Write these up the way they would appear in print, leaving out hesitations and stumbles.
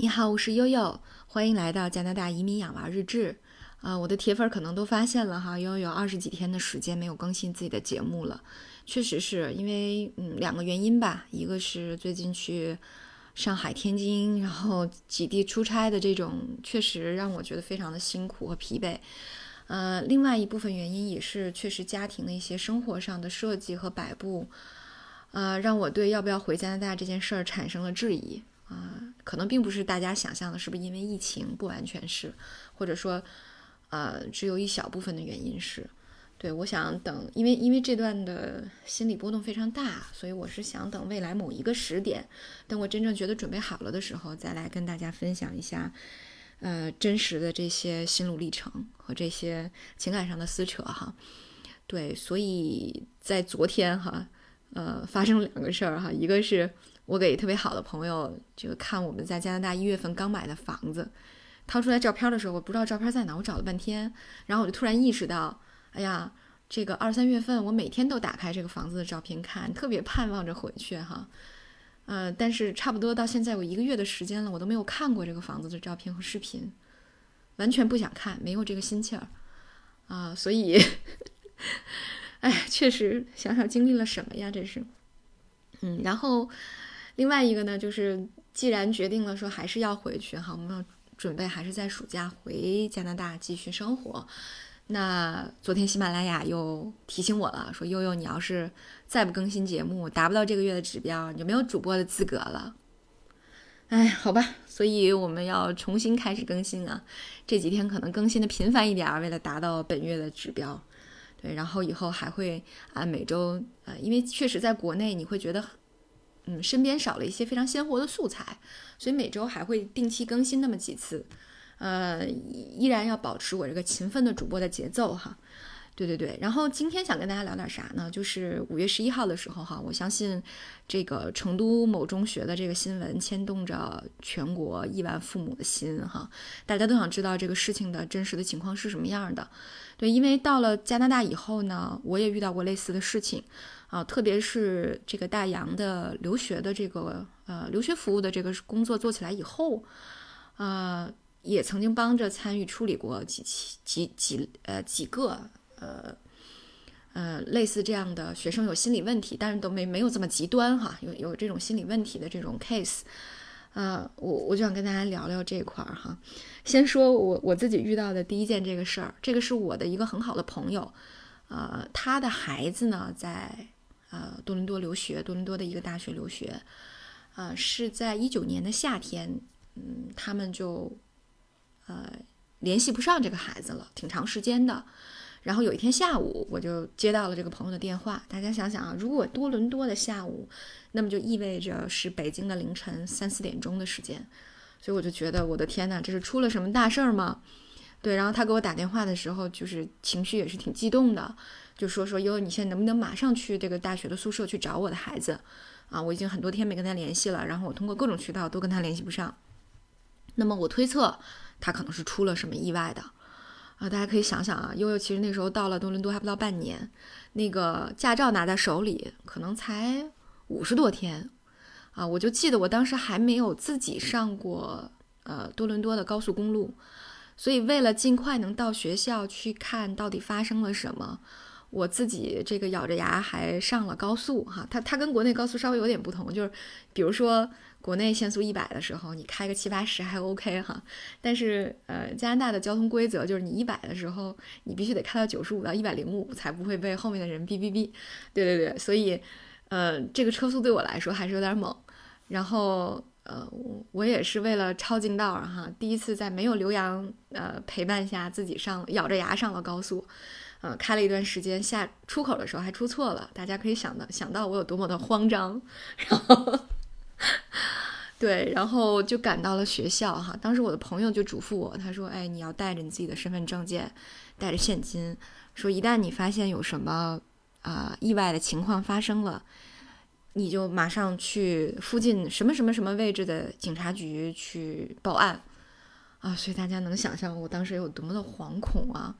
你好，我是悠悠，欢迎来到加拿大移民养娃日志。我的铁粉可能都发现了哈，悠悠有20几天的时间没有更新自己的节目了，确实是因为2个原因吧，一个是最近去上海、天津，然后几地出差的这种，确实让我觉得非常的辛苦和疲惫。另外一部分原因也是确实家庭的一些生活上的设计和摆布，让我对要不要回加拿大这件事儿产生了质疑。可能并不是大家想象的，是不是因为疫情，不完全是，或者说，只有一小部分的原因是，对，我想等，因为这段的心理波动非常大，所以我是想等未来某一个时点，等我真正觉得准备好了的时候，再来跟大家分享一下，真实的这些心路历程和这些情感上的撕扯哈，对，所以在昨天哈，发生了2个事儿哈，一个是。我给特别好的朋友这个看我们在加拿大1月份刚买的房子，掏出来照片的时候，我不知道照片在哪，我找了半天，然后我就突然意识到，哎呀，这个2、3月份我每天都打开这个房子的照片看，特别盼望着回去哈。但是差不多到现在我1个月的时间了，我都没有看过这个房子的照片和视频，完全不想看，没有这个心气儿啊，所以，哎，确实想想经历了什么呀，这是，然后。另外一个呢，就是既然决定了说还是要回去哈，我们要准备还是在暑假回加拿大继续生活。那昨天喜马拉雅又提醒我了，说悠悠，你要是再不更新节目，达不到这个月的指标，你就没有主播的资格了。哎，好吧，所以我们要重新开始更新啊。这几天可能更新的频繁一点，为了达到本月的指标。对，然后以后还会按每周，因为确实在国内你会觉得。身边少了一些非常鲜活的素材，所以每周还会定期更新那么几次，依然要保持我这个勤奋的主播的节奏哈。对对对，然后今天想跟大家聊点啥呢？就是5月11号的时候哈，我相信这个成都某中学的这个新闻牵动着全国10000父母的心哈，大家都想知道这个事情的真实的情况是什么样的。对，因为到了加拿大以后呢，我也遇到过类似的事情。特别是这个大洋的留学的这个留学服务的这个工作做起来以后，也曾经帮着参与处理过几个类似这样的学生有心理问题，但是都没有这么极端哈，有这种心理问题的这种 case，我就想跟大家聊聊这块儿哈。先说我自己遇到的第一件这个事儿，这个是我的一个很好的朋友，他的孩子呢在。多伦多留学，多伦多的一个大学留学，是在19年的夏天，他们就联系不上这个孩子了，挺长时间的。然后有一天下午，我就接到了这个朋友的电话。大家想想啊，如果多伦多的下午，那么就意味着是北京的凌晨3、4点钟的时间，所以我就觉得我的天哪，这是出了什么大事儿吗？对，然后他给我打电话的时候，就是情绪也是挺激动的，就说哟，你现在能不能马上去这个大学的宿舍去找我的孩子啊？我已经很多天没跟他联系了，然后我通过各种渠道都跟他联系不上。那么我推测他可能是出了什么意外的啊！大家可以想想啊，悠悠其实那时候到了多伦多还不到半年，那个驾照拿在手里可能才50多天啊！我就记得我当时还没有自己上过多伦多的高速公路。所以为了尽快能到学校去看到底发生了什么，我自己这个咬着牙还上了高速哈。它跟国内高速稍微有点不同，就是比如说国内限速100的时候，你开个7、80还 OK 哈。但是加拿大的交通规则就是你100的时候，你必须得开到95到105才不会被后面的人哔哔哔。对对对，所以这个车速对我来说还是有点猛。然后。我也是为了抄近道哈，第一次在没有刘洋陪伴下，自己咬着牙上了高速，开了一段时间，下出口的时候还出错了，大家可以想到我有多么的慌张，然后对，然后就赶到了学校哈。当时我的朋友就嘱咐我，他说：“哎，你要带着你自己的身份证件，带着现金，说一旦你发现有什么意外的情况发生了。”你就马上去附近什么什么什么位置的警察局去报案啊！所以大家能想象我当时有多么的惶恐啊！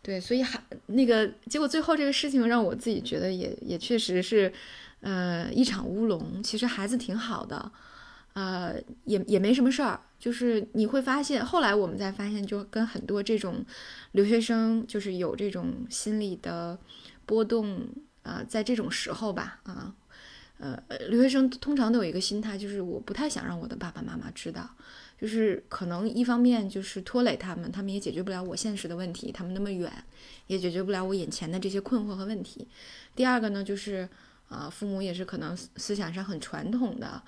对，所以结果最后这个事情让我自己觉得也确实是，一场乌龙。其实孩子挺好的，也没什么事儿。就是你会发现，后来我们才发现，就跟很多这种留学生就是有这种心理的波动在这种时候吧留学生通常都有一个心态，就是我不太想让我的爸爸妈妈知道，就是可能一方面就是拖累他们，他们也解决不了我现实的问题，他们那么远也解决不了我眼前的这些困惑和问题。第二个呢，就是父母也是可能思想上很传统的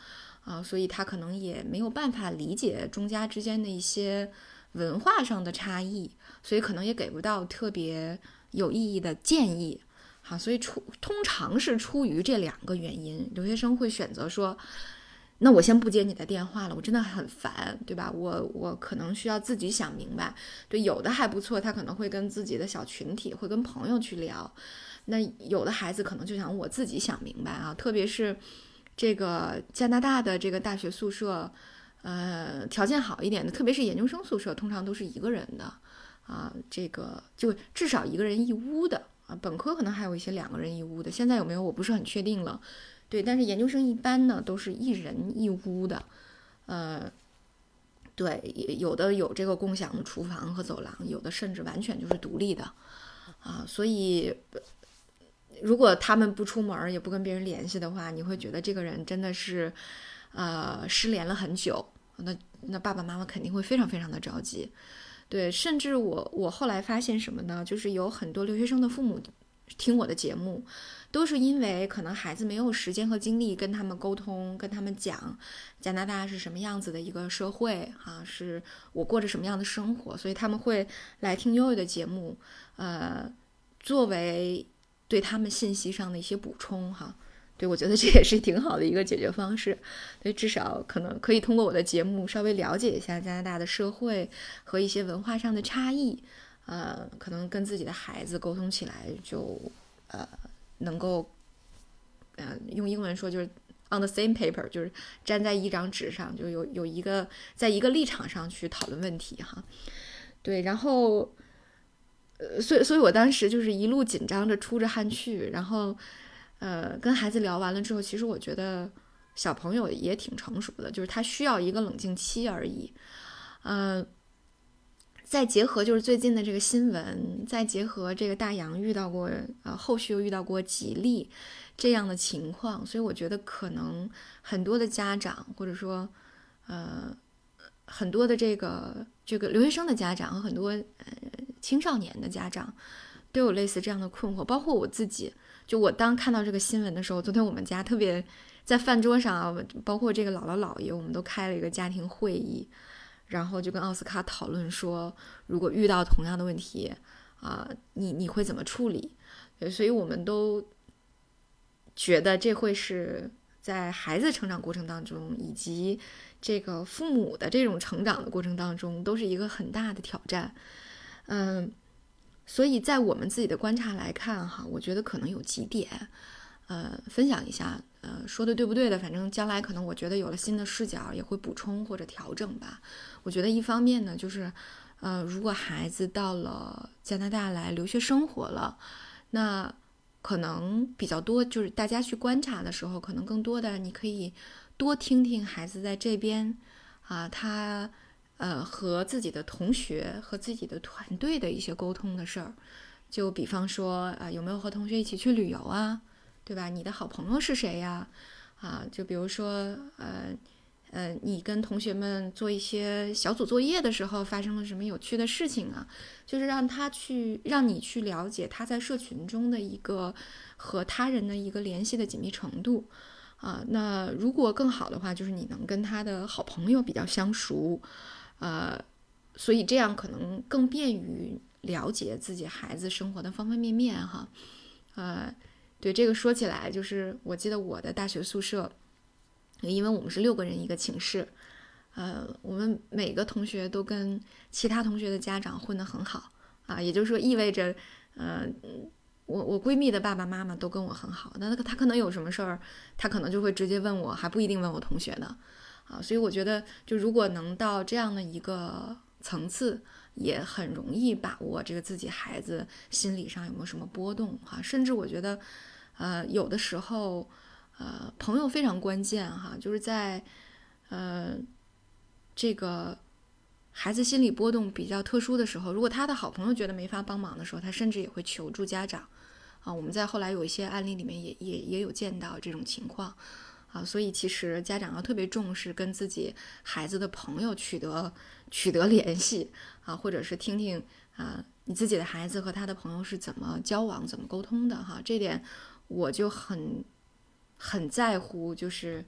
所以他可能也没有办法理解中加之间的一些文化上的差异，所以可能也给不到特别有意义的建议。好，所以通常是出于这两个原因，留学生会选择说，那我先不接你的电话了，我真的很烦，对吧？我可能需要自己想明白。对，有的还不错，他可能会跟自己的小群体，会跟朋友去聊。那有的孩子可能就想我自己想明白啊，特别是这个加拿大的这个大学宿舍，条件好一点的，特别是研究生宿舍，通常都是一个人的啊，这个就至少一个人一屋的。本科可能还有一些两个人一屋的，现在有没有我不是很确定了。对，但是研究生一般呢都是一人一屋的，对，有的有这个共享的厨房和走廊，有的甚至完全就是独立的所以如果他们不出门也不跟别人联系的话，你会觉得这个人真的是失联了很久，那爸爸妈妈肯定会非常非常的着急。对，甚至我后来发现什么呢？就是有很多留学生的父母听我的节目，都是因为可能孩子没有时间和精力跟他们沟通，跟他们讲加拿大是什么样子的一个社会是我过着什么样的生活，所以他们会来听悠悠的节目，作为对他们信息上的一些补充对，我觉得这也是挺好的一个解决方式。对，至少可能可以通过我的节目稍微了解一下加拿大的社会和一些文化上的差异，可能跟自己的孩子沟通起来就能够用英文说就是 on the same paper， 就是站在一张纸上，就有一个在一个立场上去讨论问题对，然后所以我当时就是一路紧张着出着汗去，然后跟孩子聊完了之后，其实我觉得小朋友也挺成熟的，就是他需要一个冷静期而已。再结合就是最近的这个新闻，再结合这个大洋遇到过后续又遇到过几例这样的情况，所以我觉得可能很多的家长或者说很多的这个留学生的家长和很多青少年的家长都有类似这样的困惑，包括我自己。就我当看到这个新闻的时候，昨天我们家特别在饭桌上包括这个姥姥姥爷，我们都开了一个家庭会议，然后就跟奥斯卡讨论说，如果遇到同样的问题你会怎么处理。所以我们都觉得这会是在孩子成长过程当中，以及这个父母的这种成长的过程当中，都是一个很大的挑战。所以在我们自己的观察来看我觉得可能有几点分享一下，说的对不对的，反正将来可能我觉得有了新的视角也会补充或者调整吧。我觉得一方面呢，就是如果孩子到了加拿大来留学生活了，那可能比较多就是大家去观察的时候，可能更多的你可以多听听孩子在这边他和自己的同学和自己的团队的一些沟通的事儿，就比方说有没有和同学一起去旅游对吧？你的好朋友是谁呀？就比如说你跟同学们做一些小组作业的时候发生了什么有趣的事情就是让你去了解他在社群中的一个和他人的一个联系的紧密程度那如果更好的话，就是你能跟他的好朋友比较相熟。所以这样可能更便于了解自己孩子生活的方方面面对，这个说起来，就是我记得我的大学宿舍，因为我们是6个人一个寝室，我们每个同学都跟其他同学的家长混得很好也就是说意味着我闺蜜的爸爸妈妈都跟我很好，那他可能有什么事儿，他可能就会直接问我，还不一定问我同学呢所以我觉得就如果能到这样的一个层次，也很容易把握这个自己孩子心理上有没有什么波动甚至我觉得有的时候朋友非常关键就是在这个孩子心理波动比较特殊的时候，如果他的好朋友觉得没法帮忙的时候，他甚至也会求助家长啊。我们在后来有一些案例里面也有见到这种情况啊。所以其实家长要特别重视跟自己孩子的朋友取得联系啊，或者是听听啊你自己的孩子和他的朋友是怎么交往怎么沟通的哈。这点我就很在乎，就是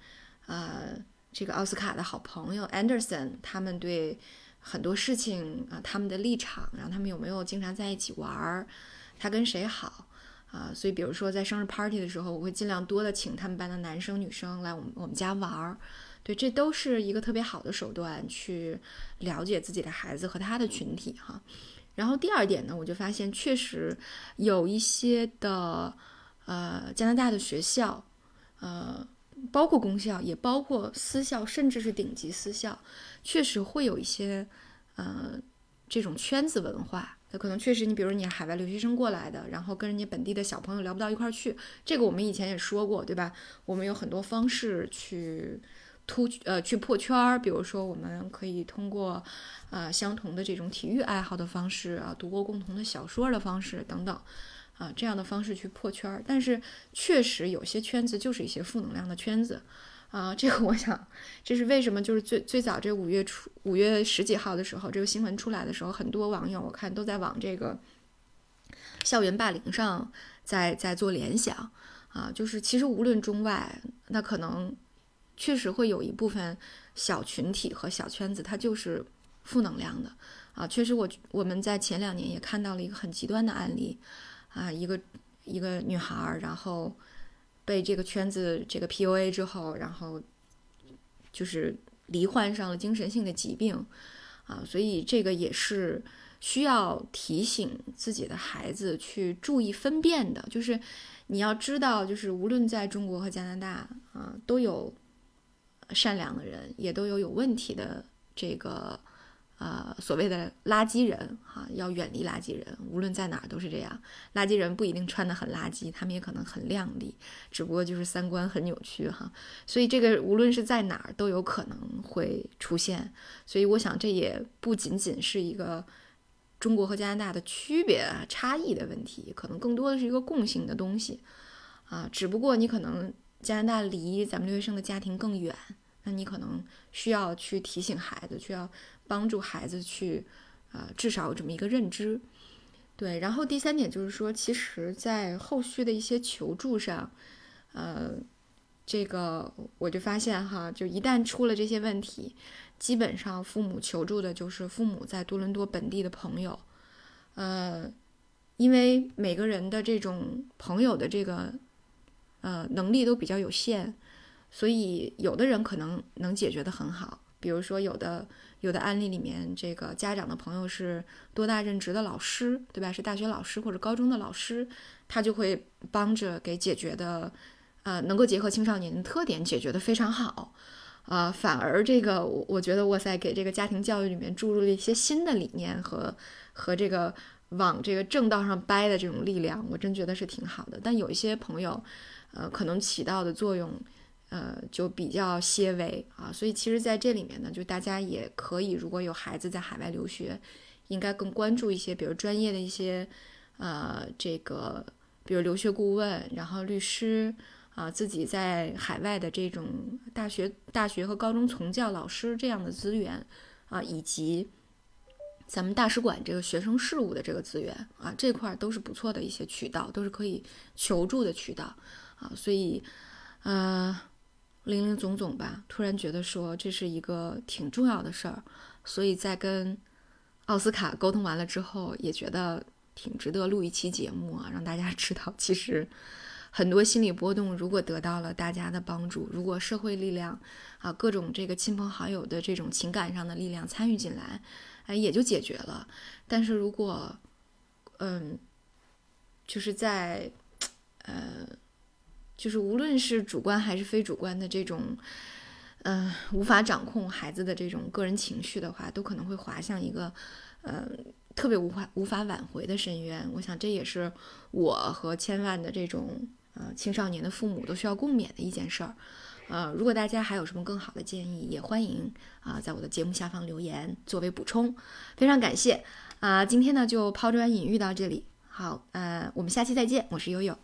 这个奥斯卡的好朋友 Anderson 他们对很多事情啊他们的立场，然后他们有没有经常在一起玩，他跟谁好啊。所以比如说在生日 party 的时候，我会尽量多的请他们班的男生女生来我们家玩。对，这都是一个特别好的手段去了解自己的孩子和他的群体哈。然后第二点呢，我就发现确实有一些的加拿大的学校包括公校也包括私校，甚至是顶级私校，确实会有一些这种圈子文化。可能确实你比如你海外留学生过来的，然后跟人家本地的小朋友聊不到一块儿去，这个我们以前也说过对吧。我们有很多方式去破圈，比如说我们可以通过相同的这种体育爱好的方式啊，读过共同的小说的方式等等啊，这样的方式去破圈。但是确实有些圈子就是一些负能量的圈子啊，这个我想这是为什么，就是最早这5月十几号的时候，这个新闻出来的时候，很多网友我看都在往这个校园霸凌上在做联想啊。就是其实无论中外，那可能确实会有一部分小群体和小圈子它就是负能量的啊。确实我们在前2年也看到了一个很极端的案例啊，一个女孩然后被这个圈子这个 PUA 之后，然后就是罹患上了精神性的疾病啊。所以这个也是需要提醒自己的孩子去注意分辨的。就是你要知道，就是无论在中国和加拿大啊，都有善良的人，也都有问题的这个所谓的垃圾人哈。要远离垃圾人，无论在哪儿都是这样。垃圾人不一定穿得很垃圾，他们也可能很靓丽，只不过就是三观很扭曲哈。所以这个无论是在哪儿都有可能会出现。所以我想这也不仅仅是一个中国和加拿大的区别差异的问题，可能更多的是一个共性的东西啊。只不过你可能加拿大离咱们留学生的家庭更远，那你可能需要去提醒孩子，需要帮助孩子去至少有这么一个认知。对，然后第3点就是说，其实在后续的一些求助上这个我就发现哈，就一旦出了这些问题，基本上父母求助的就是父母在多伦多本地的朋友因为每个人的这种朋友的这个能力都比较有限，所以有的人可能能解决得很好。比如说有的案例里面，这个家长的朋友是多大任职的老师对吧，是大学老师或者高中的老师，他就会帮着给解决的能够结合青少年的特点解决得非常好反而这个我觉得哇塞，给这个家庭教育里面注入了一些新的理念和这个往这个正道上掰的这种力量，我真觉得是挺好的。但有一些朋友可能起到的作用就比较些微啊。所以其实在这里面呢，就大家也可以，如果有孩子在海外留学，应该更关注一些比如专业的一些这个比如留学顾问，然后律师啊，自己在海外的这种大学和高中从教老师这样的资源啊，以及咱们大使馆这个学生事务的这个资源啊，这块都是不错的一些渠道，都是可以求助的渠道啊。所以零零总总吧，突然觉得说这是一个挺重要的事儿，所以在跟奥斯卡沟通完了之后，也觉得挺值得录一期节目啊，让大家知道其实很多心理波动如果得到了大家的帮助，如果社会力量啊，各种这个亲朋好友的这种情感上的力量参与进来也就解决了。但是如果就是在就是无论是主观还是非主观的这种无法掌控孩子的这种个人情绪的话，都可能会滑向一个特别无法挽回的深渊。我想这也是我和千万的这种青少年的父母都需要共勉的一件事儿如果大家还有什么更好的建议，也欢迎在我的节目下方留言作为补充。非常感谢今天呢就抛砖引玉到这里。好，我们下期再见，我是悠悠。